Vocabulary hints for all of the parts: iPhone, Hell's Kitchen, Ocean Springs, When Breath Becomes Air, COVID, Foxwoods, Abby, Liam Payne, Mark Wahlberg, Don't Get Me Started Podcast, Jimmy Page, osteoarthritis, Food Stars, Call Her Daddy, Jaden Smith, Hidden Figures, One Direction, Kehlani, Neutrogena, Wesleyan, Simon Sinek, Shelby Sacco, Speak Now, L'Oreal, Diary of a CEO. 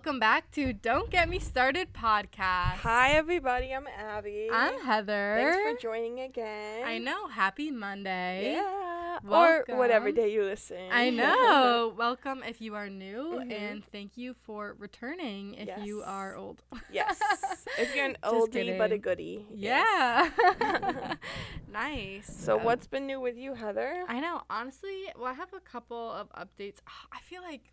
welcome back to Don't Get Me Started Podcast. Hi, everybody. I'm Abby. I'm Heather. Thanks for joining again. I know. Happy Monday. Yeah. Welcome. Or whatever day you listen. I know. Welcome if you are new, and thank you for returning if you are old. Yes. If you're an oldie but a goodie. Yeah. Yes. Nice. So what's been new with you, Heather? I know. Honestly, well, I have a couple of updates. I feel like,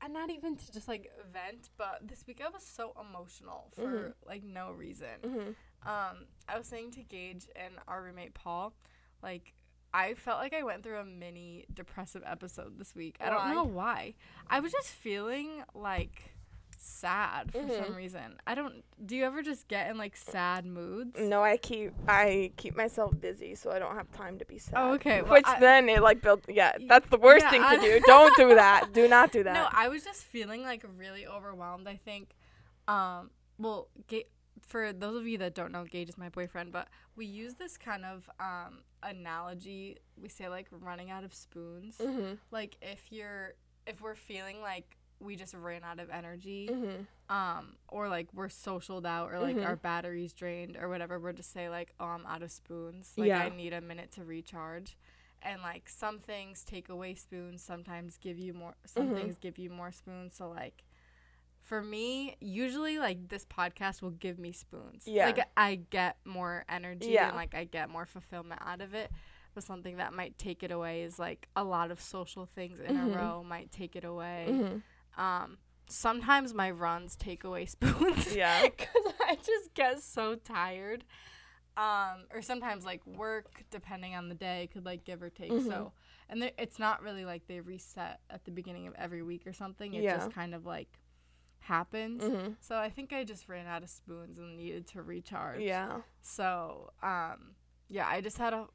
and not even to just, like, vent, but this week I was so emotional for, like, no reason. I was saying to Gage and our roommate Paul, like, I felt like I went through a mini depressive episode this week. I don't know why. I was just feeling, like, sad for some reason. Do you ever just get in, like, sad moods? No, I keep myself busy so I don't have time to be sad. Oh, okay. Well, then it, like, built, that's the worst thing to do. Don't do that. Do not do that. No, I was just feeling, like, really overwhelmed. I think, for those of you that don't know, Gage is my boyfriend, but we use this kind of analogy. We say, like, running out of spoons. Like, if we're feeling, like, we just ran out of energy, or, like, we're socialed out, or, like, our battery's drained, or whatever, we're just say, like, oh, I'm out of spoons. Like, I need a minute to recharge. And, like, some things take away spoons, sometimes give you more, some things give you more spoons. So, like, for me, usually, like, this podcast will give me spoons. Yeah. Like, I get more energy and, like, I get more fulfillment out of it. But something that might take it away is, like, a lot of social things in a row might take it away. Sometimes my runs take away spoons. Because I just get so tired. Or sometimes, like, work, depending on the day, could, like, give or take. So, and it's not really like they reset at the beginning of every week or something. It just kind of, like, happens. So I think I just ran out of spoons and needed to recharge. So, I just had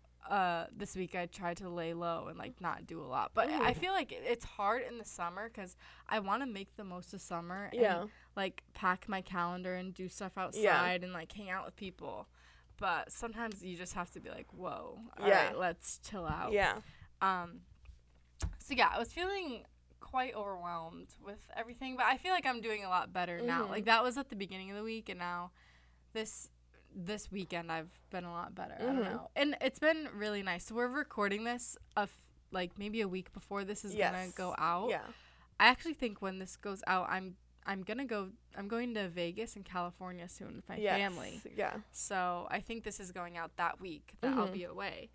this week I tried to lay low and, like, not do a lot. But I feel like it's hard in the summer because I want to make the most of summer and, like, pack my calendar and do stuff outside and, like, hang out with people. But sometimes you just have to be like, whoa, all right, let's chill out. I was feeling quite overwhelmed with everything, but I feel like I'm doing a lot better now. Like, that was at the beginning of the week, and now this weekend I've been a lot better. I don't know. And it's been really nice. So we're recording this like maybe a week before this is going to go out. I actually think when this goes out I'm going to Vegas and California soon with my family. So I think this is going out that week that I'll be away.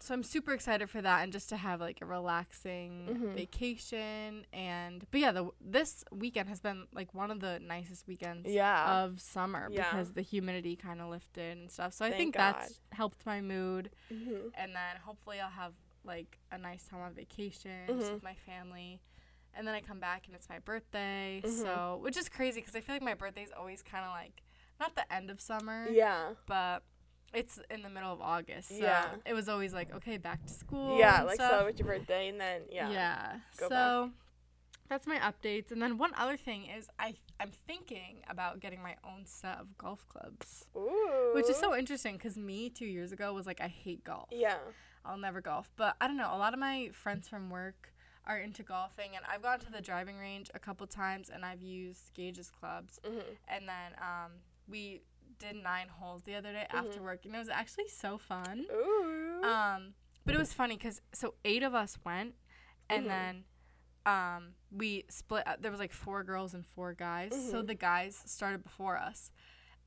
So I'm super excited for that and just to have, like, a relaxing vacation. This weekend has been, like, one of the nicest weekends of summer because the humidity kind of lifted and stuff. So I think that's helped my mood. And then hopefully I'll have, like, a nice time on vacation just with my family. And then I come back and it's my birthday. So, which is crazy because I feel like my birthday's always kind of, like, not the end of summer. But it's in the middle of August, so it was always, like, okay, back to school. Like, celebrate your birthday, and then, go so, back. That's my updates. And then one other thing is I'm thinking about getting my own set of golf clubs. Ooh. Which is so interesting, because me 2 years ago was, like, I hate golf. I'll never golf. But, I don't know, a lot of my friends from work are into golfing, and I've gone to the driving range a couple times, and I've used Gage's clubs. And then we did 9 holes the other day after work, and it was actually so fun. Ooh. But it was funny because 8 of us went, and then we split up. There was, like, 4 girls and 4 guys. So the guys started before us,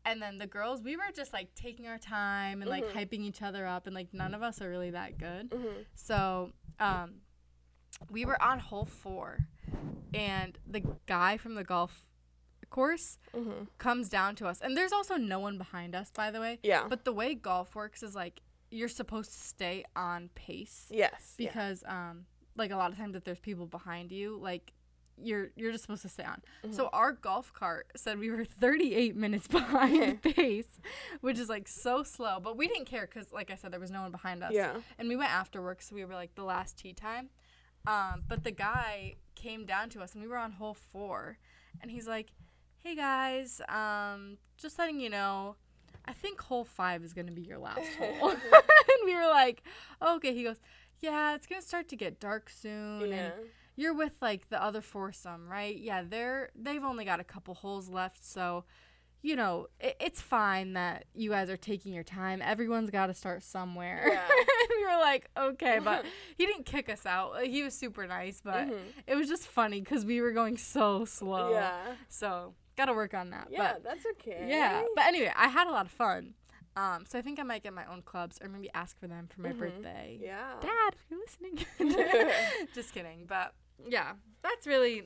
and then the girls, we were just, like, taking our time and like hyping each other up, and, like, none of us are really that good. So we were on hole 4, and the guy from the golf course comes down to us, and there's also no one behind us, by the way. But the way golf works is, like, you're supposed to stay on pace. Because like, a lot of times if there's people behind you, like, you're just supposed to stay on. So our golf cart said we were 38 minutes behind pace, which is, like, so slow, but we didn't care because, like I said, there was no one behind us. And we went after work, so we were, like, the last tee time. But the guy came down to us, and we were on hole 4, and he's like, hey guys, just letting you know, I think hole 5 is going to be your last hole. And we were like, oh, okay. He goes, yeah, it's going to start to get dark soon. And you're with, like, the other foursome, right? Yeah, they've only got a couple holes left, so, you know, it's fine that you guys are taking your time. Everyone's got to start somewhere. Yeah. We were like, okay, but he didn't kick us out. He was super nice, but it was just funny because we were going so slow. Yeah. So, got to work on that. Yeah, but, that's okay. Yeah. But anyway, I had a lot of fun. So I think I might get my own clubs or maybe ask for them for my birthday. Yeah. Dad, if you're listening. Just kidding. But yeah, that's really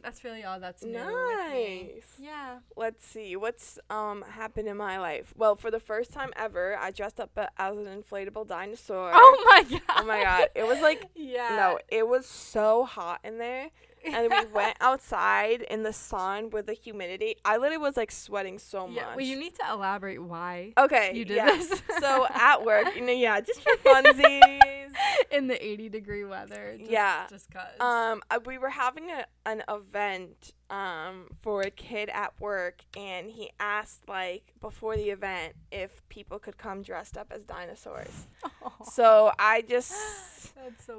all that's new. Nice. With me. Yeah. Let's see what's happened in my life. Well, for the first time ever, I dressed up as an inflatable dinosaur. Oh my god. It was like it was so hot in there. And we went outside in the sun with the humidity. I literally was, like, sweating so much. Yeah, well, you need to elaborate why you did this. So, at work, you know, just for funsies. In the 80-degree weather. Just because. We were having an event for a kid at work, and he asked, like, before the event if people could come dressed up as dinosaurs. Oh. So I just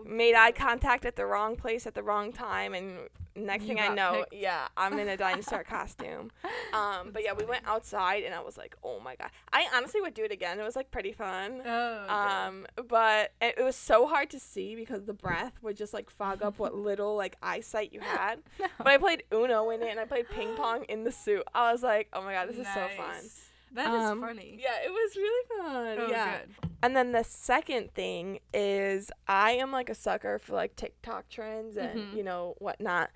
made eye contact at the wrong place at the wrong time, and next thing I know, I'm in a dinosaur costume. But yeah, we went outside, and I was like, oh my god, I honestly would do it again. It was like pretty fun. Oh. Okay. But it was so hard to see because the breath would just like fog up what little like eyesight you had. No. But I played Uno in it, and I played ping pong in the suit. I was like, oh my god, this is so fun. That is funny. Yeah, it was really fun. Oh, yeah. Good. And then the second thing is I am, like, a sucker for, like, TikTok trends and, you know, whatnot.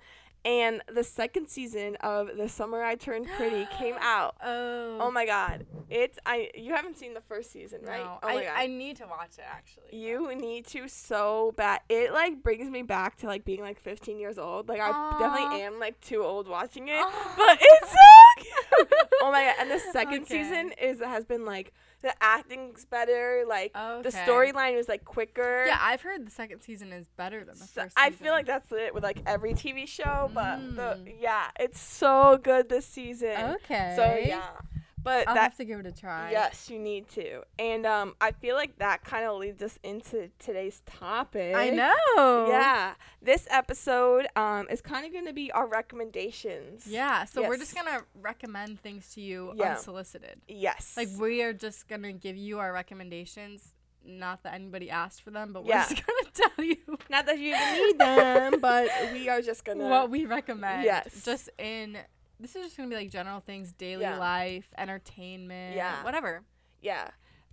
And the second season of The Summer I Turned Pretty came out. Oh my god. You haven't seen the first season, right? No. Oh my god. I need to watch it, actually. You need to so bad. It, like, brings me back to, like, being, like, 15 years old. Like, I definitely am, like, too old watching it. But it's so cute. Oh my god. And the second season has been, like, the acting's better, like, the storyline was, like, quicker. Yeah, I've heard the second season is better than the first season. I feel like that's it with, like, every TV show, but, it's so good this season. Okay. So, yeah. But I'll have to give it a try. Yes, you need to. And I feel like that kind of leads us into today's topic. I know. Yeah. This episode is kind of going to be our recommendations. Yeah. So we're just going to recommend things to you unsolicited. Yes. Like, we are just going to give you our recommendations. Not that anybody asked for them, but we're just going to tell you. Not that you even need them, but we are just going to. What we recommend. Yes. Just in. This is just going to be, like, general things, daily life, entertainment, whatever. Yeah.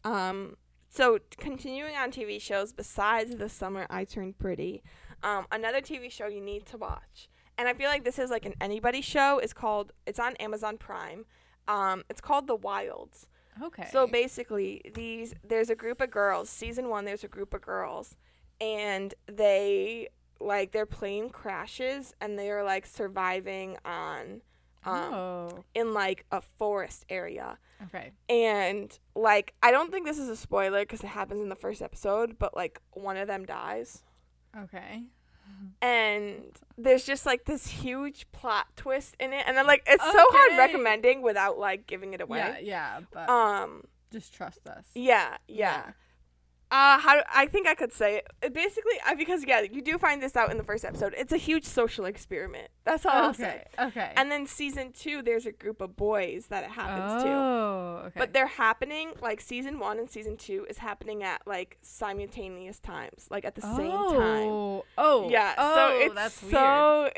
So, continuing on TV shows, besides The Summer I Turned Pretty, another TV show you need to watch, and I feel like this is, like, an anybody show. It's on Amazon Prime. It's called The Wilds. Okay. So, basically, there's a group of girls. Season 1, there's a group of girls, and they, like, their plane crashes, and they are, like, surviving on... in, like, a forest area. Okay. And, like, I don't think this is a spoiler because it happens in the first episode, but, like, one of them dies. Okay. And there's just, like, this huge plot twist in it. And then, like, it's so hard recommending without, like, giving it away. Yeah, but just trust us. Yeah. I think I could say it. Basically, because, you do find this out in the first episode. It's a huge social experiment. That's all I'll say. Okay. And then season 2, there's a group of boys that it happens to. Oh, okay. But they're happening, like, season 1 and season 2 is happening at, like, simultaneous times. Like, at the same time. Oh. Yeah. Oh, so that's weird. So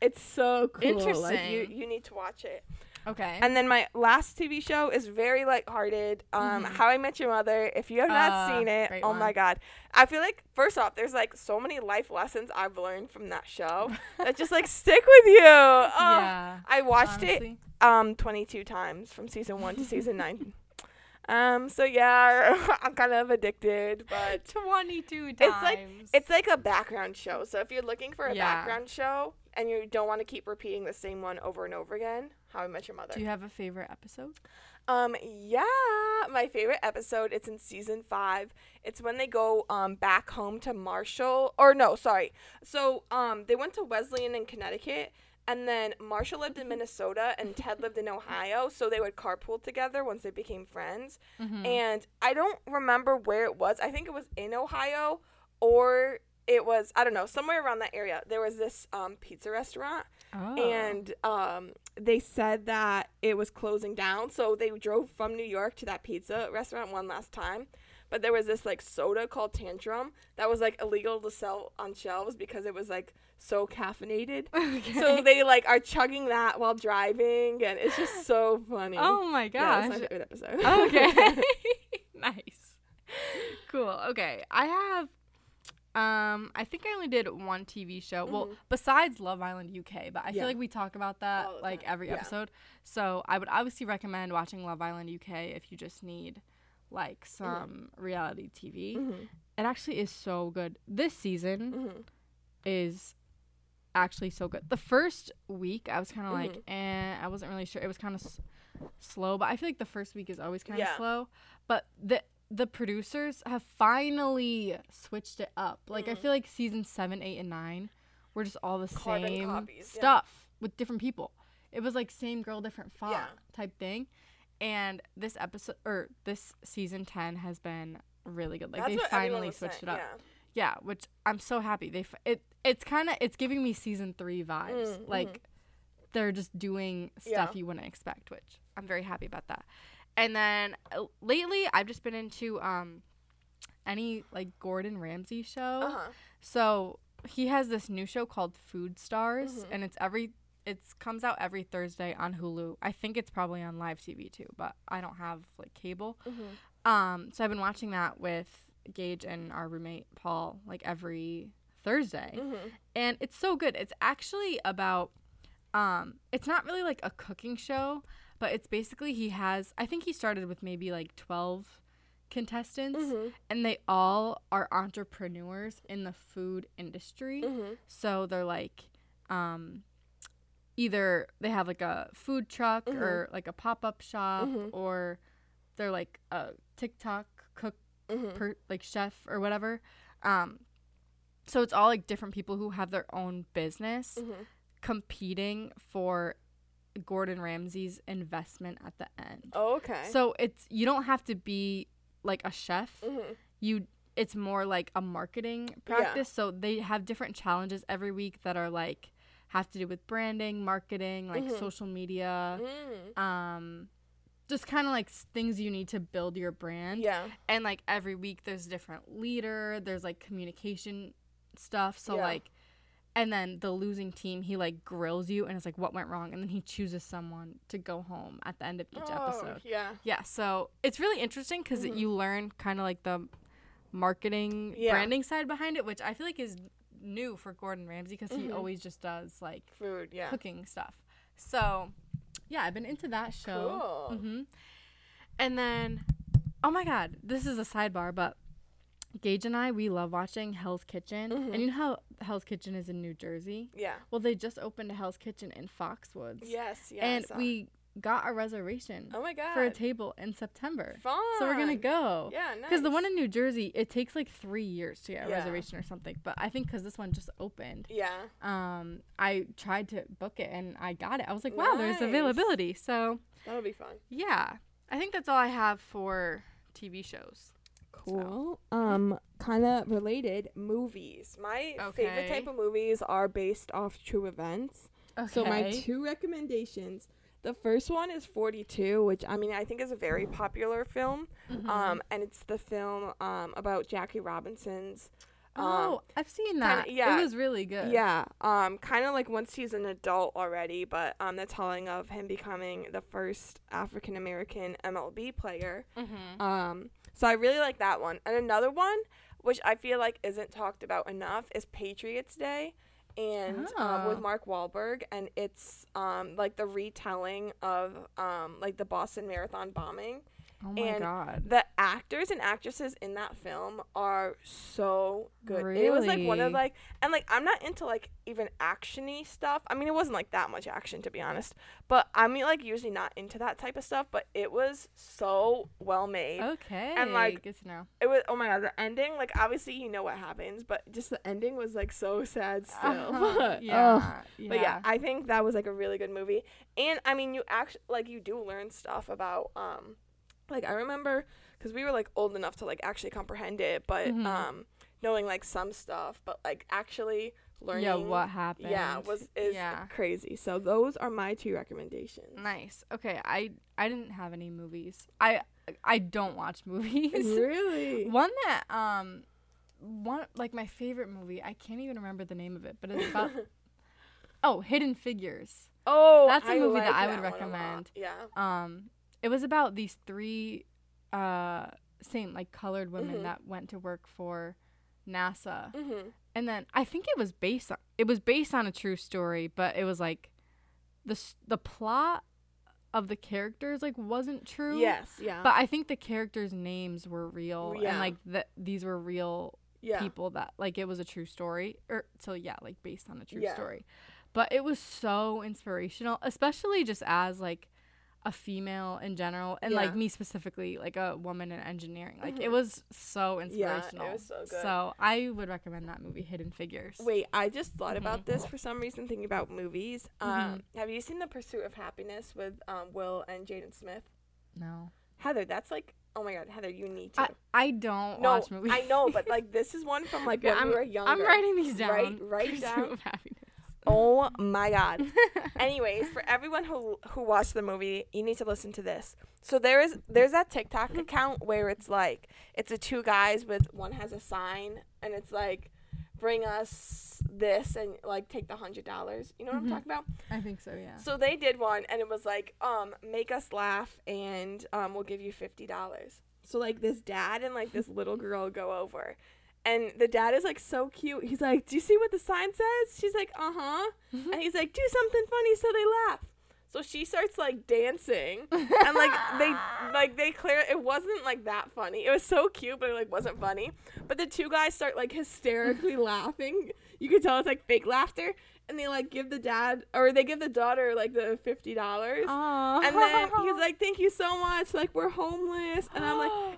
it's so cool. Interesting. Like, you need to watch it. Okay. And then my last TV show is very lighthearted. How I Met Your Mother. If you have not seen it, my god. I feel like, first off, there's, like, so many life lessons I've learned from that show that just, like, stick with you. Oh, yeah. I watched it 22 times from season 1 to season 9. So yeah, I'm kind of addicted, but 22 times. It's like a background show. So if you're looking for a background show and you don't want to keep repeating the same one over and over again, How I Met Your Mother. Do you have a favorite episode? Yeah, my favorite episode, it's in season 5. It's when they go back home to Marshall, or no, sorry. So they went to Wesleyan in Connecticut. And then Marshall lived in Minnesota and Ted lived in Ohio, so they would carpool together once they became friends. And I don't remember where it was. I think it was in Ohio or it was, I don't know, somewhere around that area, there was this pizza restaurant. Oh. And they said that it was closing down. So they drove from New York to that pizza restaurant one last time. But there was this, like, soda called Tantrum that was, like, illegal to sell on shelves because it was, like, so caffeinated. Okay. So they, like, are chugging that while driving, and it's just so funny. Oh, my gosh. Yeah, that's my favorite episode. Okay. Nice. Cool. Okay. I have, I think I only did one TV show. Mm-hmm. Well, besides Love Island UK, but I feel like we talk about that, like, every episode. So I would obviously recommend watching Love Island UK if you just need, like, some reality TV. Mm-hmm. It actually is so good. This season is actually so good. The first week, I was kind of like, I wasn't really sure. It was kind of slow, but I feel like the first week is always kind of slow. But the producers have finally switched it up. Like, I feel like season 7, 8, and 9 were just all the same stuff with different people. It was, like, same girl, different font type thing. And this episode, or this season 10 has been really good. Like, they finally switched it up. Yeah, which I'm so happy. It's kind of, it's giving me season 3 vibes. Like, they're just doing stuff you wouldn't expect, which I'm very happy about that. And then lately, I've just been into any, like, Gordon Ramsay show. So he has this new show called Food Stars, and it's comes out every Thursday on Hulu. I think it's probably on live TV too, but I don't have, like, cable. So I've been watching that with Gage and our roommate Paul, like, every Thursday. And it's so good. It's actually about it's not really like a cooking show, but it's basically he has, I think he started with maybe like 12 contestants, and they all are entrepreneurs in the food industry. So they're like either they have, like, a food truck or, like, a pop-up shop, or they're, like, a TikTok cook, like, chef or whatever. So it's all, like, different people who have their own business competing for Gordon Ramsay's investment at the end. Oh, okay. So it's, you don't have to be, like, a chef. It's more, like, a marketing practice. So they have different challenges every week that are, like, have to do with branding, marketing, like, social media, just kind of, like, things you need to build your brand. Yeah. And, like, every week there's a different leader. There's, like, communication stuff. So, like, and then the losing team, he, like, grills you and it's, like, what went wrong? And then he chooses someone to go home at the end of each episode. Yeah. Yeah. So it's really interesting because you learn kind of, like, the marketing, branding side behind it, which I feel like is new for Gordon Ramsay because he always just does, like, food, cooking stuff. So, yeah, I've been into that show. Cool. And then, oh my God, this is a sidebar, but Gage and I, we love watching Hell's Kitchen. And you know how Hell's Kitchen is in New Jersey? Yeah. Well, they just opened a Hell's Kitchen in Foxwoods. Yes, yes. And we got a reservation for a table in September. Fun. So we're going to go. Yeah, nice. Because the one in New Jersey, it takes like 3 years to get a reservation or something. But I think because this one just opened. Yeah. I tried to book it and I got it. I was like, wow, there's availability. So that'll be fun. Yeah. I think that's all I have for TV shows. Cool. So. Kind of related, movies. My favorite type of movies are based off true events. Okay. So my two recommendations. The first one is 42, which, I mean, I think is a very popular film. And it's the film about Jackie Robinson's. Oh, I've seen that. Kinda, yeah. It was really good. Yeah. Kind of like once he's an adult already, but the telling of him becoming the first African-American MLB player. So I really like that one. And another one, which I feel like isn't talked about enough, is Patriots Day. And with Mark Wahlberg, and it's like the retelling of like the Boston Marathon bombing. Oh my God. The actors and actresses in that film are so good. Really? It was like one of like, and like I'm not into like even action-y stuff. I mean, it wasn't like that much action to be honest, but I mean like usually not into that type of stuff, but it was so well made. Okay. And like good to know. It was, oh my God, the ending, like obviously you know what happens, but just the ending was like so sad still. But yeah, I think that was like a really good movie. And I mean you actually like you do learn stuff about like, I remember, because we were, like, old enough to, like, actually comprehend it, but knowing like some stuff, but like actually learning what happened is crazy. So those are my two recommendations. Nice. Okay, I didn't have any movies. I don't watch movies. Really? One my favorite movie, I can't even remember the name of it, but it's about Hidden Figures. Oh, that's a movie that I would recommend. Yeah. It was about these three same like colored women mm-hmm. that went to work for NASA. Mm-hmm. And then I think it was based on a true story, but it was like the plot of the characters like wasn't true. Yes, yeah. But I think the characters' names were real and like these were real people that like it was a true story like based on a true story. But it was so inspirational, especially just as like a female in general and like me specifically, like a woman in engineering. Like mm-hmm. it was so inspirational. Yeah, it was so good. So I would recommend that movie, Hidden Figures. Wait, I just thought mm-hmm. about this for some reason, thinking about movies. Have you seen The Pursuit of Happyness with Will and Jaden Smith? No. Heather, that's like, oh my God, Heather, you need to. I don't watch movies. I know, but like this is one from like when we were younger. I'm writing these down. Write Pursuit down. Of Happiness. Oh my God. Anyways, for everyone who watched the movie, you need to listen to this. So there's that TikTok account where it's like it's the two guys with one has a sign and it's like bring us this and like take the $100. You know what mm-hmm. I'm talking about? I think so, yeah. So they did one and it was like make us laugh and we'll give you $50. So like this dad and like this little girl go over. And the dad is, like, so cute. He's like, do you see what the sign says? She's like, uh-huh. Mm-hmm. And he's like, do something funny so they laugh. So she starts, like, dancing. And, like, they clear. It wasn't, like, that funny. It was so cute, but it, like, wasn't funny. But the two guys start, like, hysterically laughing. You can tell it's, like, fake laughter. And they, like, give the daughter, like, the $50. Aww. And then he's like, thank you so much. Like, we're homeless. And I'm like,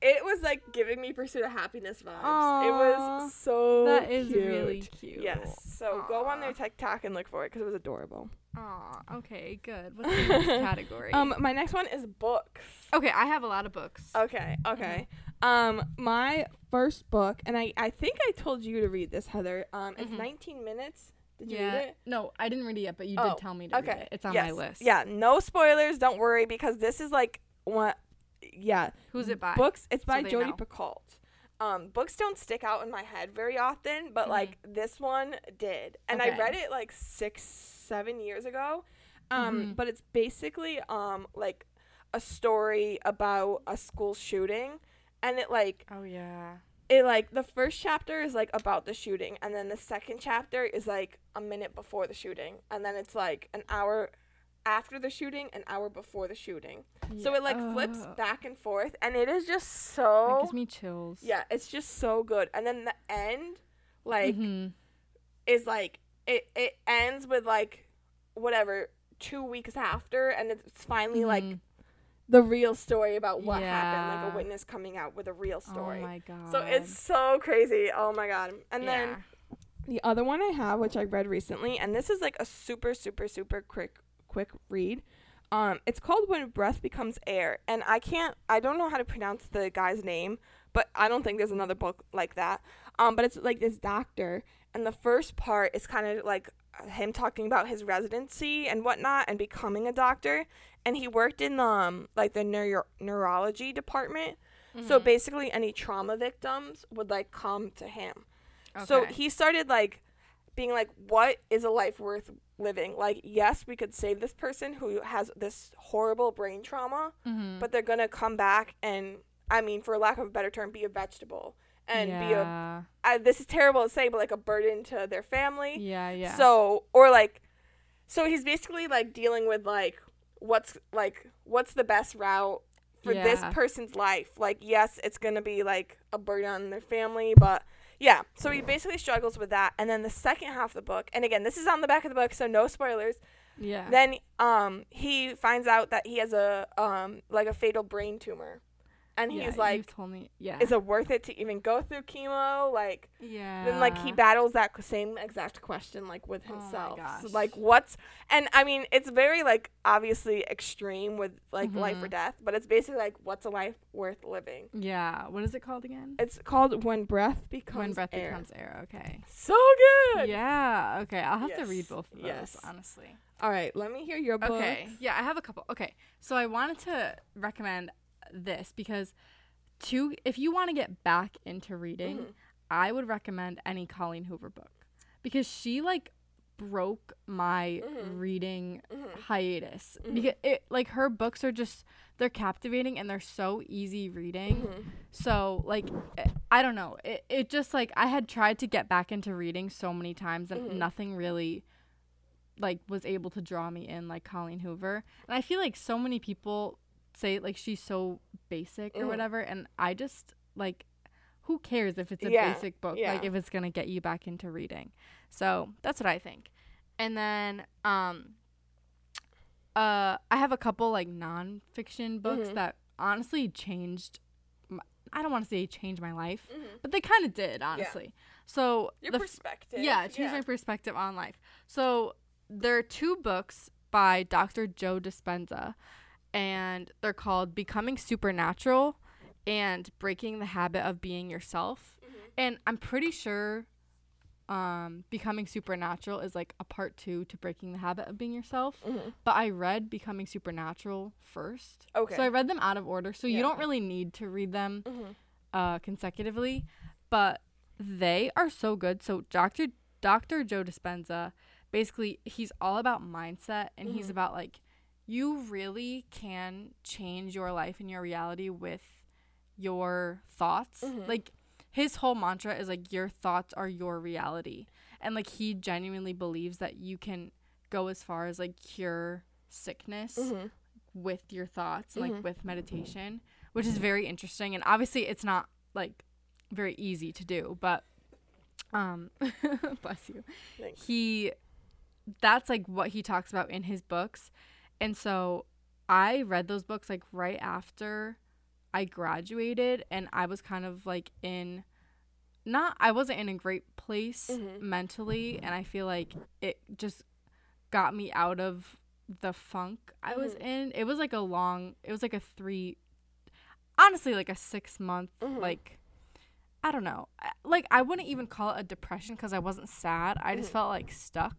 it was, like, giving me Pursuit of Happiness vibes. Aww. It was so That is cute. Really cute. Yes. So Aww. Go on their TikTok and look for it because it was adorable. Aw, okay, good. What's the next category? My next one is books. Okay, I have a lot of books. Okay. Mm-hmm. My first book, and I think I told you to read this, Heather. It's mm-hmm. 19 Minutes. Did you read it? No, I didn't read it yet, but you did tell me to read it. It's on my list. Yeah, no spoilers. Don't worry, because this is like what. Yeah. Who's it by? Books. It's by Jodi Picoult. Books don't stick out in my head very often, but mm-hmm. like this one did, and I read it like 6-7 years ago. Mm-hmm. But it's basically like a story about a school shooting, and it like. Oh yeah. It, like, the first chapter is, like, about the shooting, and then the second chapter is, like, a minute before the shooting, and then it's, like, an hour after the shooting, an hour before the shooting. Yeah. So it, like, flips back and forth, and it is just so... It gives me chills. Yeah, it's just so good. And then the end, like, mm-hmm. is, like, it ends with, like, whatever, 2 weeks after, and it's finally, mm-hmm. like... the real story about what happened, like a witness coming out with a real story. Oh, my God. So it's so crazy. Oh, my God. And then the other one I have, which I read recently, and this is, like, a super, super, super quick read. It's called When Breath Becomes Air. And I don't know how to pronounce the guy's name, but I don't think there's another book like that. But it's, like, this doctor. And the first part is kind of, like, him talking about his residency and whatnot and becoming a doctor. And he worked in like the neurology department. Mm-hmm. So basically any trauma victims would like come to him. Okay. So he started like being like, what is a life worth living? Like, yes, we could save this person who has this horrible brain trauma, mm-hmm. but they're going to come back and, I mean, for lack of a better term, be a vegetable. And be a, this is terrible to say, but like a burden to their family. Yeah. So he's basically like dealing with like, what's the best route for this person's life? Like, yes, it's going to be, like, a burden on their family, but, So he basically struggles with that. And then the second half of the book, and again, this is on the back of the book, so no spoilers. Yeah. Then he finds out that he has a fatal brain tumor. And he's like, told me, is it worth it to even go through chemo? Like, then like he battles that same exact question, like with himself. Oh my gosh. So, like what's, and I mean, it's very like obviously extreme with like life or death, but it's basically like, what's a life worth living? Yeah. What is it called again? It's called When Breath Becomes Air. Okay. So good. Yeah. Okay. I'll have to read both of those, honestly. All right. Let me hear your book. Okay. Yeah. I have a couple. Okay. So I wanted to recommend this because if you want to get back into reading, I would recommend any Colleen Hoover book because she like broke my reading hiatus because it like her books are just they're captivating and they're so easy reading. So like I don't know, it just like I had tried to get back into reading so many times and nothing really like was able to draw me in like Colleen Hoover. And I feel like so many people say like she's so basic or whatever, and I just like who cares if it's a basic book, like if it's gonna get you back into reading. So that's what I think. And then I have a couple like non-fiction books that honestly changed I don't want to say changed my life, but they kind of did, honestly. So your perspective it changed my perspective on life. So there are two books by Dr. Joe Dispenza, and they're called Becoming Supernatural and Breaking the Habit of Being Yourself. And I'm pretty sure Becoming Supernatural is like a part two to Breaking the Habit of Being Yourself. But I read Becoming Supernatural first. Okay. So I read them out of order. So you don't really need to read them consecutively. But they are so good. So Dr. Joe Dispenza, basically, he's all about mindset. And he's about like, you really can change your life and your reality with your thoughts. Like, his whole mantra is, like, your thoughts are your reality. And, like, he genuinely believes that you can go as far as, like, cure sickness with your thoughts, like, with meditation, which is very interesting. And, obviously, it's not, like, very easy to do. But, bless you. Thanks. That's, like, what he talks about in his books. And so I read those books like right after I graduated, and I was kind of like I wasn't in a great place mentally, and I feel like it just got me out of the funk I was in. It was like a 6-month like, I don't know, like I wouldn't even call it a depression because I wasn't sad. I just felt like stuck.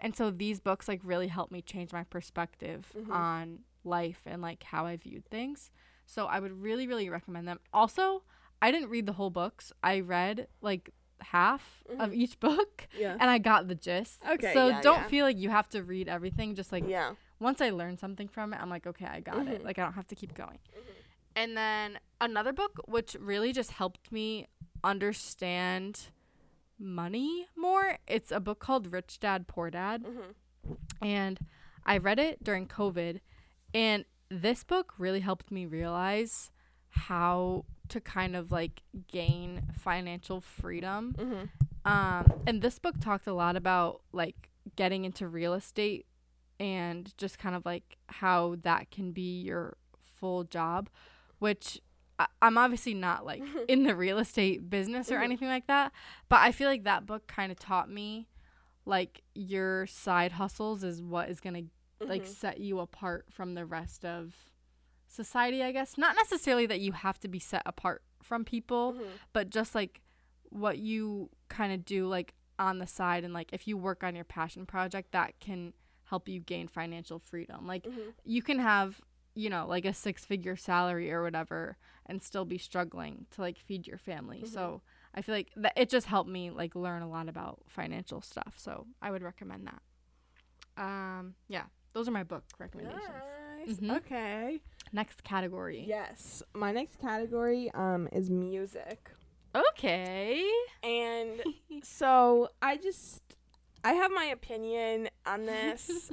And so these books like really helped me change my perspective on life and like how I viewed things. So I would really, really recommend them. Also, I didn't read the whole books. I read like half of each book and I got the gist. Okay. So don't feel like you have to read everything. Just like once I learned something from it, I'm like, okay, I got it. Like I don't have to keep going. And then another book which really just helped me understand money more, it's a book called Rich Dad, Poor Dad. And I read it during COVID. And this book really helped me realize how to kind of like gain financial freedom. And this book talked a lot about like getting into real estate and just kind of like how that can be your full job, which I'm obviously not like in the real estate business or anything like that, but I feel like that book kind of taught me like your side hustles is what is going to like set you apart from the rest of society, I guess. Not necessarily that you have to be set apart from people, but just like what you kind of do like on the side, and like if you work on your passion project, that can help you gain financial freedom. Like you can have, you know, like a 6-figure salary or whatever and still be struggling to like feed your family. So I feel like it just helped me like learn a lot about financial stuff. So I would recommend that. Those are my book recommendations. Nice. Okay. Next category. Yes. My next category is music. Okay. And so I have my opinion on this.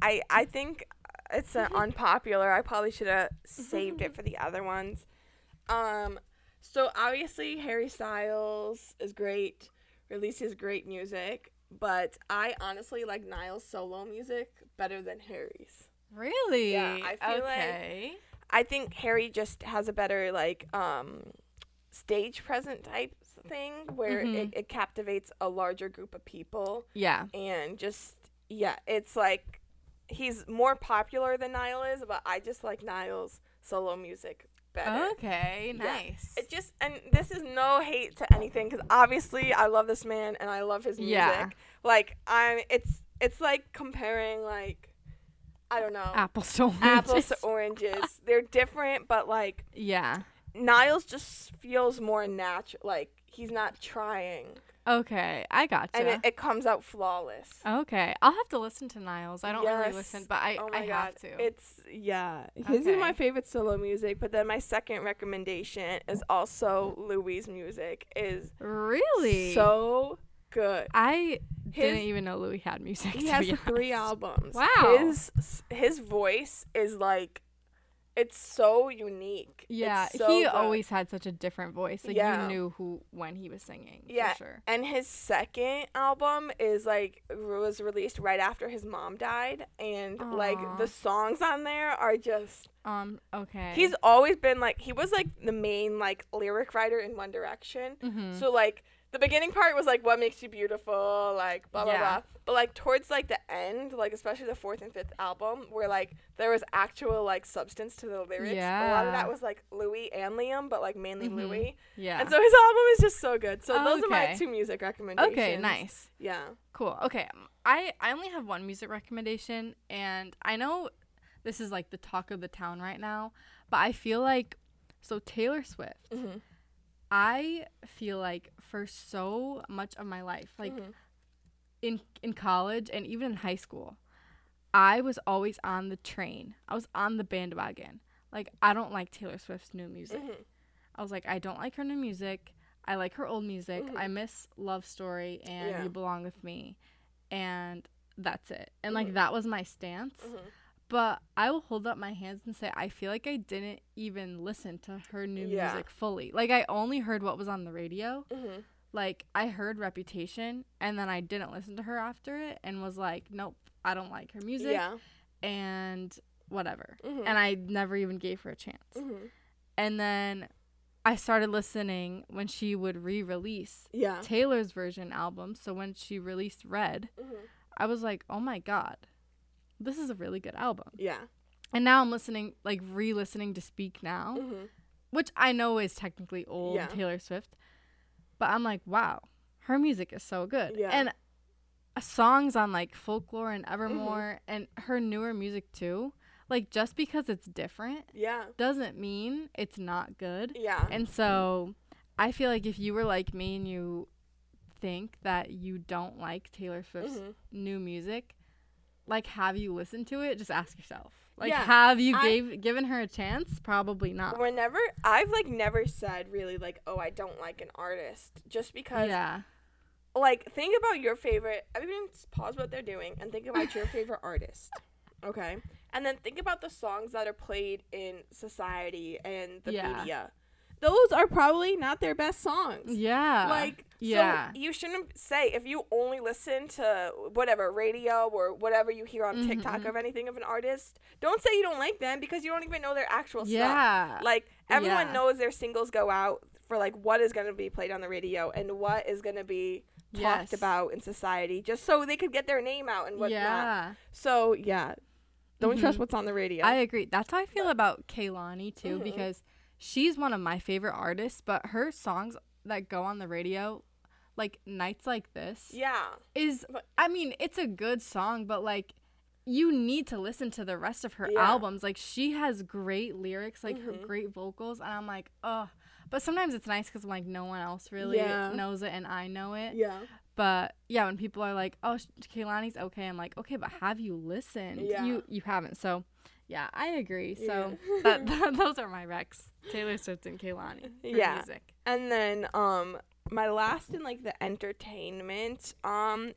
I think it's unpopular. I probably should have saved it for the other ones. So obviously Harry Styles is great, releases great music, but I honestly like Niall's solo music better than Harry's. Really? Yeah, I feel like I think Harry just has a better, like, stage present type thing where it captivates a larger group of people. Yeah. And just, yeah, it's like he's more popular than Niall is, but I just like Niall's solo music better. Okay, nice. Yeah. It just, and this is no hate to anything, because obviously I love this man and I love his music. Yeah. Like, it's like comparing, like, I don't know. Apples to oranges. They're different, but, like, yeah. Niall's just feels more natural. Like, he's not trying. Okay, I gotcha. And it comes out flawless. Okay. I'll have to listen to Niall's. I don't really listen, but I have to. It's, yeah. Okay. His is my favorite solo music, but then my second recommendation is also Louis' music. Is really? So good. I didn't even know Louis had music. He has 3 albums. Wow. His voice is like, it's so unique. Yeah, so he always had such a different voice. Like, you knew when he was singing. Yeah, for sure. And his second album was released right after his mom died, and aww. Like the songs on there are just okay. He's always been like, he was like the main like lyric writer in One Direction. Mm-hmm. So like the beginning part was like what makes you beautiful, like blah blah blah. But like towards like the end, like especially the 4th and 5th album, where like there was actual like substance to the lyrics. Yeah. A lot of that was like Louis and Liam, but like mainly Louis. Yeah. And so his album is just so good. So those are my 2 music recommendations. Okay, nice. Yeah. Cool. Okay, I only have 1 music recommendation, and I know this is like the talk of the town right now, but I feel like Taylor Swift. Mm-hmm. I feel like for so much of my life, like in college and even in high school, I was always on the train. I was on the bandwagon. Like, I don't like Taylor Swift's new music. Mm-hmm. I was like, I don't like her new music. I like her old music. Mm-hmm. I miss Love Story and You Belong With Me. And that's it. And, like, that was my stance. Mm-hmm. But I will hold up my hands and say I feel like I didn't even listen to her new music fully. Like, I only heard what was on the radio. Mm-hmm. Like, I heard Reputation, and then I didn't listen to her after it and was like, nope, I don't like her music and whatever. Mm-hmm. And I never even gave her a chance. Mm-hmm. And then I started listening when she would re-release Taylor's version album. So when she released Red, I was like, oh, my God. This is a really good album. Yeah. And now I'm listening, like, re-listening to Speak Now, which I know is technically old Taylor Swift. But I'm like, wow, her music is so good. Yeah. And songs on, like, Folklore and Evermore and her newer music, too. Like, just because it's different doesn't mean it's not good. Yeah. And so I feel like if you were like me and you think that you don't like Taylor Swift's new music, like, have you listened to it? Just ask yourself. Like, have you given her a chance? Probably not. I've, like, never said really, like, oh, I don't like an artist. Just because, like, think about your favorite. I mean, just pause what they're doing and think about your favorite artist. Okay? And then think about the songs that are played in society and the media. Those are probably not their best songs. Yeah. Like, so you shouldn't say, if you only listen to whatever, radio or whatever you hear on TikTok of anything of an artist, don't say you don't like them because you don't even know their actual stuff. Like, everyone knows their singles go out for, like, what is going to be played on the radio and what is going to be talked about in society, just so they could get their name out and whatnot. Yeah. So, don't trust what's on the radio. I agree. That's how I feel about Kehlani, too, because she's one of my favorite artists, but her songs that go on the radio, like Nights Like This, it's a good song, but like you need to listen to the rest of her albums. Like, she has great lyrics, like her great vocals, and I'm like, oh. But sometimes it's nice because like no one else really knows it and I know it. Yeah. But yeah, when people are like, oh, Kehlani's okay, I'm like, okay, but have you listened? You haven't. So yeah, I agree. So those are my recs. Taylor Swift and Kehlani for music. And then my last in like the entertainment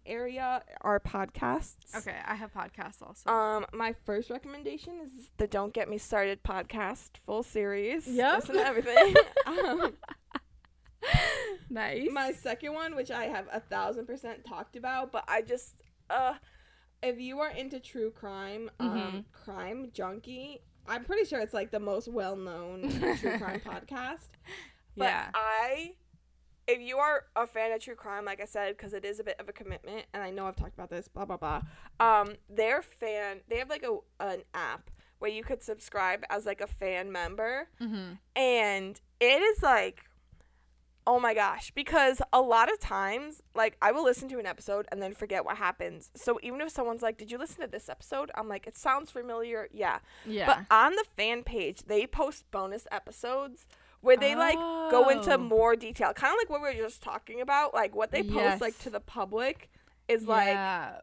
area are podcasts. Okay, I have podcasts also. My first recommendation is the Don't Get Me Started podcast, full series. Yep. Listen to everything. Nice. My second one, which I have 1,000% talked about, but I just if you are into true crime, Crime Junkie I'm pretty sure it's like the most well-known true crime podcast. But yeah. If you are a fan of true crime, like I said, because it is a bit of a commitment, and I know I've talked about this, blah, blah, blah. They have like an app where you could subscribe as like a fan member. Mm-hmm. And it is like, oh my gosh, because a lot of times, like, I will listen to an episode and then forget what happens. So even if someone's like, did you listen to this episode? I'm like, it sounds familiar. Yeah. But on the fan page, they post bonus episodes where they like go into more detail, kind of like what we were just talking about, like what they post like to the public is like a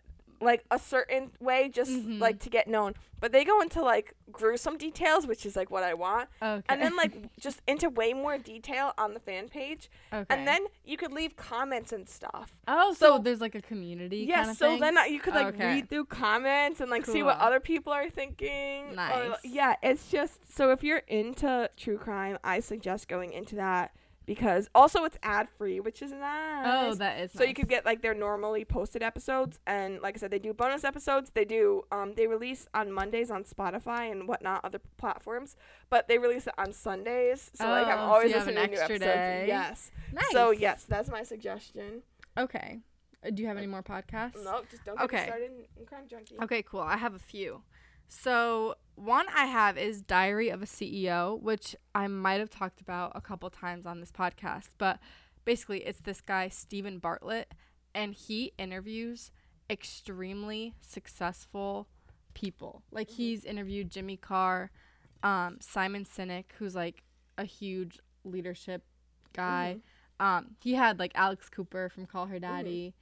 certain way, just like to get known, but they go into like gruesome details, which is like what I want, and then like just into way more detail on the fan page, and then you could leave comments and stuff. So there's like a community kind of thing? Then you could like read through comments and like see what other people are thinking. It's just, so if you're into true crime, I suggest going into that. Because also it's ad free, which is nice. Oh, that is nice. So you could get like their normally posted episodes, and like I said, they do bonus episodes. They do they release on Mondays on Spotify and whatnot, other platforms, but they release it on Sundays. So like I'm always listening to new episodes. Yes. Nice. So yes, that's my suggestion. Okay. Do you have any more podcasts? No, just don't get me started in Crime Junkie. Okay, cool. I have a few. So one I have is Diary of a CEO, which I might have talked about a couple times on this podcast, but basically it's this guy, Stephen Bartlett, and he interviews extremely successful people. Like he's interviewed Jimmy Carr, Simon Sinek, who's like a huge leadership guy. He had like Alex Cooper from Call Her Daddy.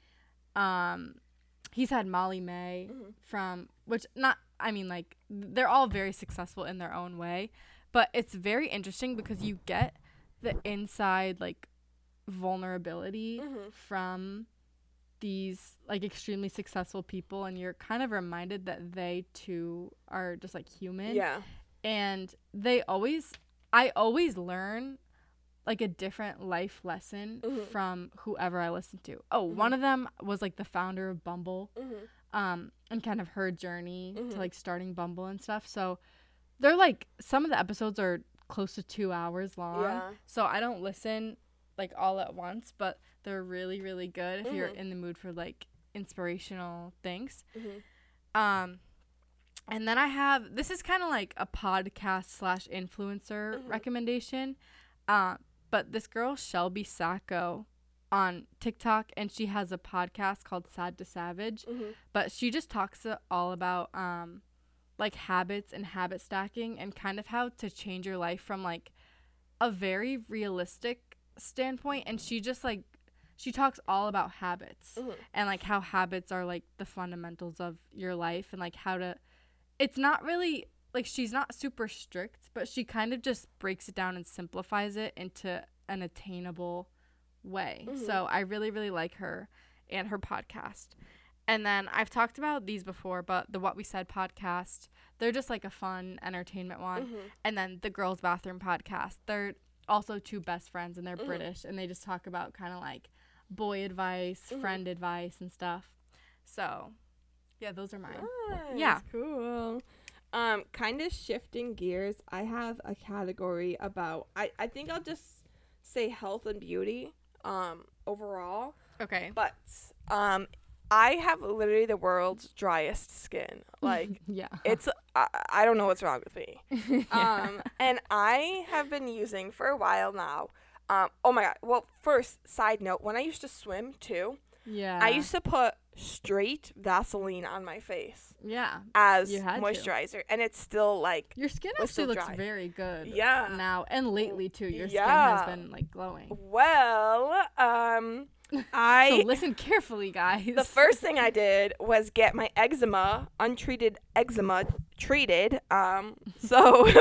He's had Molly May from, which not, I mean, like, they're all very successful in their own way, but it's very interesting because you get the inside, like, vulnerability from these, like, extremely successful people, and you're kind of reminded that they, too, are just, like, human. Yeah. And I always learn, like, a different life lesson from whoever I listen to. One of them was, like, the founder of Bumble. And kind of her journey to, like, starting Bumble and stuff. So they're, like, some of the episodes are close to 2 hours long. Yeah. So I don't listen, like, all at once, but they're really, really good if you're in the mood for, like, inspirational things. And then I have, this is kind of like a podcast/influencer recommendation, but this girl, Shelby Sacco, on TikTok, and she has a podcast called Sad to Savage, but she just talks all about like habits and habit stacking and kind of how to change your life from like a very realistic standpoint, and she talks all about habits and like how habits are like the fundamentals of your life, and like how to, it's not really like, she's not super strict, but she kind of just breaks it down and simplifies it into an attainable way. So I really, really like her and her podcast. And then I've talked about these before, but the What We Said podcast, they're just like a fun entertainment one. And then the Girls Bathroom podcast, they're also two best friends, and they're British, and they just talk about kind of like boy advice, friend advice and stuff. So yeah, those are mine. Nice, yeah, cool. Kind of shifting gears, I have a category about, I think I'll just say health and beauty overall. Okay. But I have literally the world's driest skin. Like, yeah. It's, I don't know what's wrong with me. And I have been using for a while now. Oh my God. Well, first, side note, when I used to swim too, I used to put straight Vaseline on my face. Yeah. As moisturizer. And it's still like, your skin actually looks very good. Yeah. Now and lately too. Your skin has been like glowing. Well, so listen carefully, guys. The first thing I did was get my untreated eczema treated. So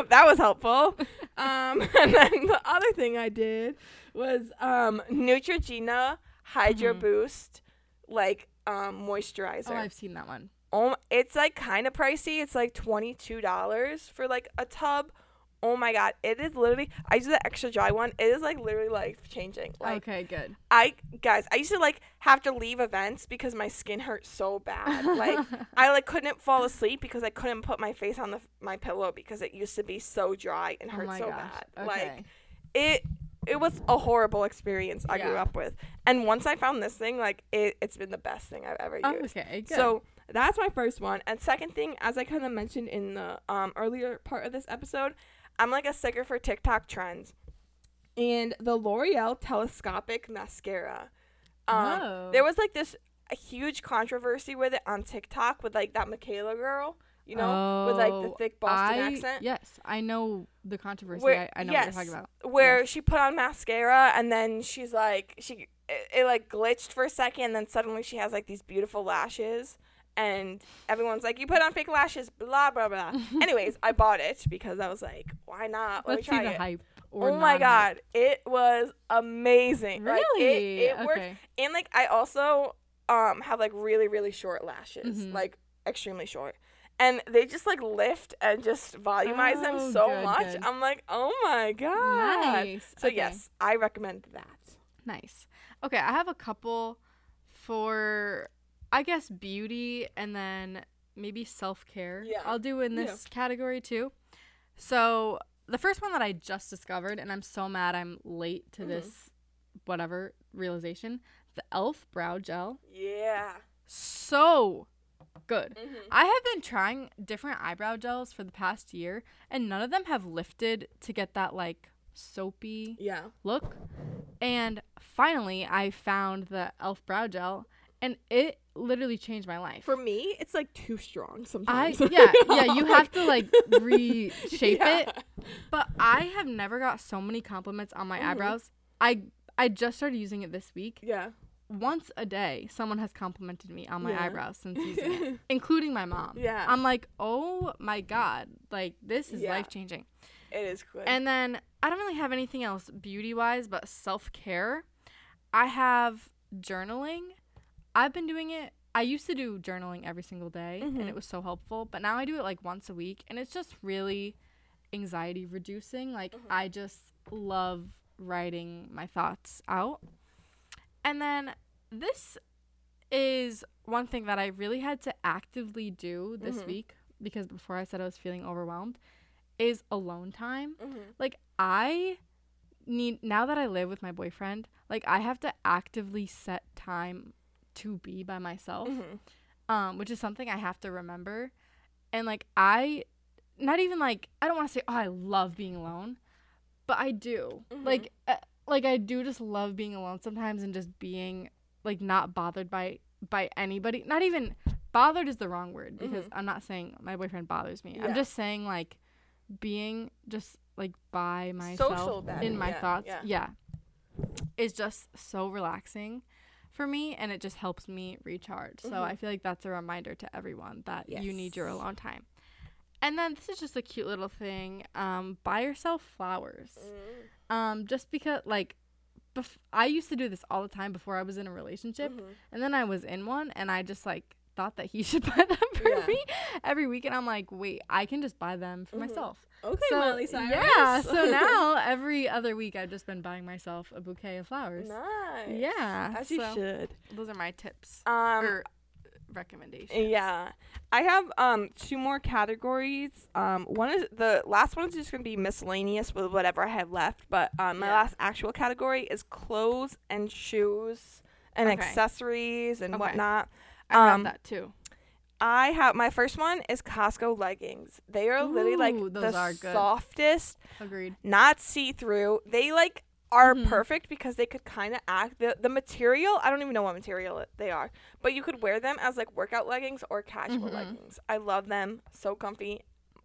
that was helpful. And then the other thing I did was Neutrogena Hydro Boost, like moisturizer. Oh, I've seen that one. It's like kind of pricey. It's like $22 for like a tub, oh my God, it is literally, I do the extra dry one. It is like literally life changing. Like, okay, good. I used to like have to leave events because my skin hurt so bad. Like I like couldn't fall asleep because I couldn't put my face on my pillow because it used to be so dry and hurt so bad. Okay. Like it was a horrible experience I grew up with. And once I found this thing, like it's been the best thing I've ever used. Okay, good. So that's my first one. And second thing, as I kind of mentioned in the earlier part of this episode, I'm like a sucker for TikTok trends. And the L'Oreal telescopic mascara. There was like this huge controversy with it on TikTok with like that Michaela girl, you know, with like the thick Boston accent. Yes, I know the controversy. I know what you're talking about. Where she put on mascara and then she's like, it like glitched for a second and then suddenly she has like these beautiful lashes. And everyone's like, you put on fake lashes, blah, blah, blah. Anyways, I bought it because I was like, why not? Let me try it. Let's see the hype or not. Oh, my God. It was amazing. Really? Like, it worked. And, like, I also have, like, really, really short lashes. Mm-hmm. Like, extremely short. And they just, like, lift and just volumize them so much. Good. I'm like, oh, my God. Nice. So, yes, I recommend that. Nice. Okay, I have a couple for... I guess beauty and then maybe self-care. Yeah. I'll do in this category too. So the first one that I just discovered, and I'm so mad I'm late to this realization, the Elf Brow Gel. Yeah. So good. Mm-hmm. I have been trying different eyebrow gels for the past year, and none of them have lifted to get that like soapy look. And finally, I found the Elf Brow Gel. And it literally changed my life. For me, it's, like, too strong sometimes. You have to, like, reshape it. But I have never got so many compliments on my eyebrows. I just started using it this week. Yeah. Once a day, someone has complimented me on my eyebrows since using it, including my mom. Yeah. I'm like, oh, my God. Like, this is life-changing. It is quick. And then I don't really have anything else beauty-wise, but self-care. I have journaling. I've been doing it. I used to do journaling every single day, and it was so helpful. But now I do it, like, once a week, and it's just really anxiety-reducing. Like, I just love writing my thoughts out. And then this is one thing that I really had to actively do this week, because before I said I was feeling overwhelmed, is alone time. Like, I... now that I live with my boyfriend, like, I have to actively set time to be by myself, which is something I have to remember. And, like, I don't want to say, oh, I love being alone, but I do. Like I do just love being alone sometimes and just being, like, not bothered by anybody. Not even bothered is the wrong word, because I'm not saying my boyfriend bothers me. Yeah. I'm just saying, like, being just, like, by myself. Social battery. In my thoughts. Yeah. It's just so relaxing for me, and it just helps me recharge. So I feel like that's a reminder to everyone that you need your alone time. And then this is just a cute little thing. Buy yourself flowers. Just because, like, I used to do this all the time before I was in a relationship. And then I was in one, and I just, like, thought that he should buy them for me every week. And I'm like, wait, I can just buy them for myself. Okay, so, Miley Cyrus. Yeah, so now every other week I've just been buying myself a bouquet of flowers. Nice. Yeah. As you should. Those are my tips or recommendations. Yeah. I have two more categories. One is the last one is just going to be miscellaneous with whatever I have left. But my last actual category is clothes and shoes and accessories and whatnot. I have that too. My first one is Costco leggings. They are literally like the softest. Agreed. Not see-through. They like are perfect because they could kind of act. The material, I don't even know what material they are, but you could wear them as like workout leggings or casual leggings. I love them. So comfy.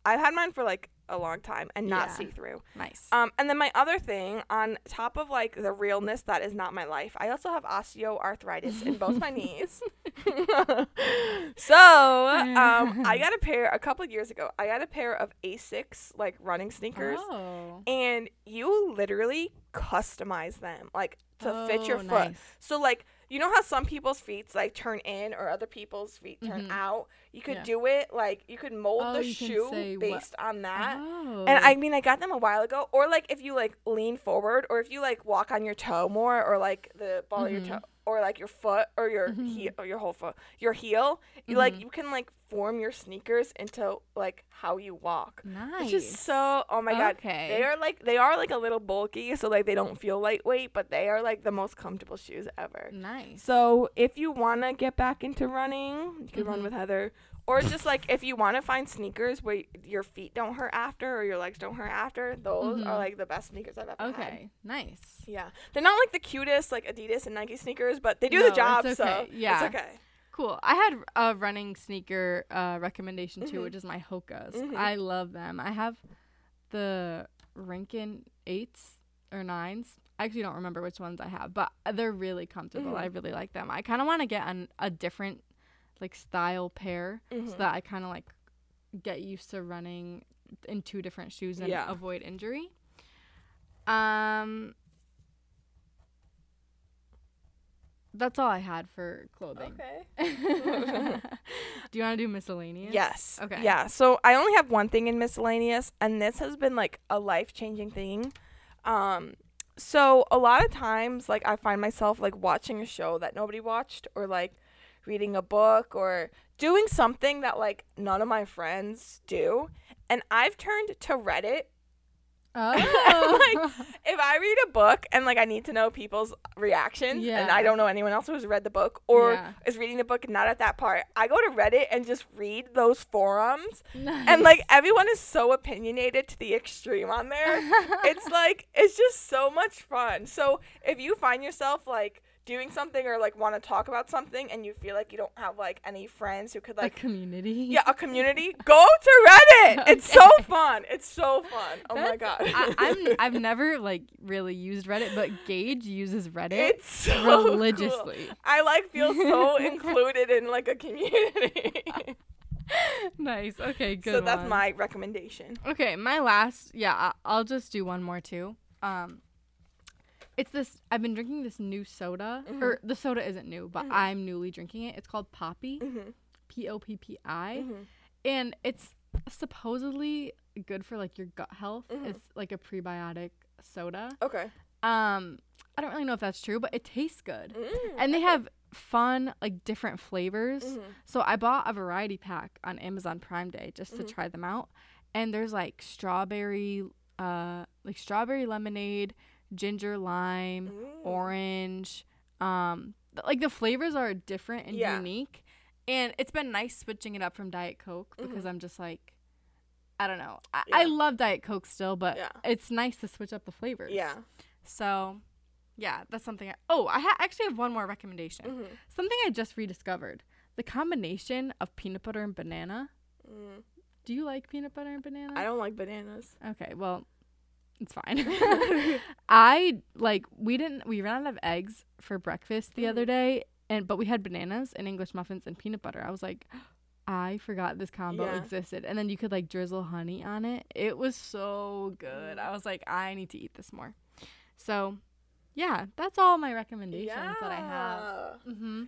I've had mine for like a long time and not see-through. Nice. And then my other thing on top of like the realness that is not my life, I also have osteoarthritis in both my knees. So I got a pair of Asics like running sneakers, and you literally customize them like to fit your foot. So like You know how some people's feet like turn in or other people's feet turn out? You could do it like you could mold the shoe based on that. Oh. And I mean, I got them a while ago. Or like if you like lean forward or if you like walk on your toe more or like the ball of your toe or like your foot or your heel or your whole foot, your heel, you like you can like form your sneakers into like how you walk. Nice. It's just so oh my god. They are like a little bulky, so like they don't feel lightweight, but they are like the most comfortable shoes ever. Nice. So if you wanna get back into running, you can run with Heather. Or just like if you want to find sneakers where your feet don't hurt after or your legs don't hurt after, those are like the best sneakers I've ever had. Okay, nice. Yeah. They're not like the cutest like Adidas and Nike sneakers, but they do the job, it's okay. So yeah. It's okay. Cool. I had a running sneaker recommendation too, which is my Hoka's. I love them. I have the Rankin 8s or 9s. I actually don't remember which ones I have, but they're really comfortable. I really like them. I kind of want to get a different like style pair so that I kind of like get used to running in two different shoes and avoid injury. That's all I had for clothing. Okay. Do you want to do miscellaneous? Yes. Okay. Yeah. So I only have one thing in miscellaneous, and this has been like a life-changing thing. So a lot of times, like I find myself like watching a show that nobody watched, or like reading a book or doing something that like none of my friends do, and I've turned to Reddit. Oh. Like if I read a book and like I need to know people's reactions and I don't know anyone else who's read the book or is reading the book and not at that part, I go to Reddit and just read those forums. Nice. And like everyone is so opinionated to the extreme on there. It's like it's just so much fun. So if you find yourself like doing something or like want to talk about something and you feel like you don't have like any friends who could like a community go to Reddit. Okay. it's so fun. Oh my god. I've never like really used Reddit, but Gage uses Reddit. It's so religiously cool. I like feel so included in like a community. Nice. Okay, good. So that's my recommendation. Okay, my last, I'll just do one more too. It's this, I've been drinking this new soda, or the soda isn't new, but I'm newly drinking it. It's called Poppy, Poppi, and it's supposedly good for, like, your gut health. It's, like, a prebiotic soda. Okay. I don't really know if that's true, but it tastes good. And they have fun, like, different flavors. So I bought a variety pack on Amazon Prime Day just to try them out, and there's, like, strawberry lemonade, ginger, lime, orange. Like the flavors are different and unique, and it's been nice switching it up from Diet Coke because I'm just like, I don't know, I love Diet Coke still, but it's nice to switch up the flavors. So that's something. I actually have one more recommendation. Something I just rediscovered: the combination of peanut butter and banana. Do you like peanut butter and banana? I don't like bananas. Okay, well, it's fine. We ran out of eggs for breakfast the other day, but we had bananas and English muffins and peanut butter. I was like, I forgot this combo existed. And then you could like drizzle honey on it. It was so good. I was like, I need to eat this more. So yeah, that's all my recommendations that I have.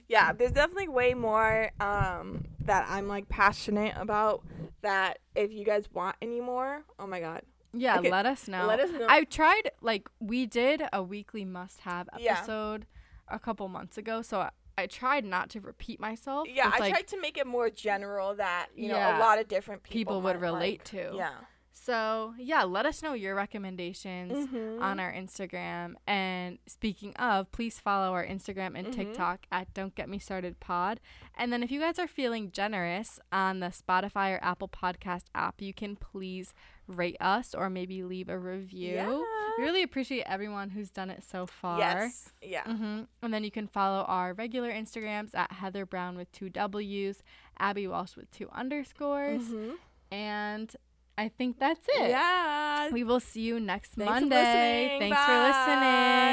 Yeah, there's definitely way more that I'm like passionate about that if you guys want any more, oh my god. Yeah, okay. Let us know. I tried, like, we did a weekly must-have episode a couple months ago, so I tried not to repeat myself. Yeah, I tried to make it more general that, you know, a lot of different people would relate to. Yeah. So, yeah, let us know your recommendations on our Instagram. And speaking of, please follow our Instagram and TikTok at Don't Get Me Started Pod. And then if you guys are feeling generous on the Spotify or Apple Podcast app, you can please rate us or maybe leave a review. We really appreciate everyone who's done it so far. Yes. Yeah. And then you can follow our regular Instagrams at Heather Brown with 2 W's, Abby Walsh with 2 underscores, and I think that's it. Yeah. We will see you next Monday. Thanks for listening. Bye.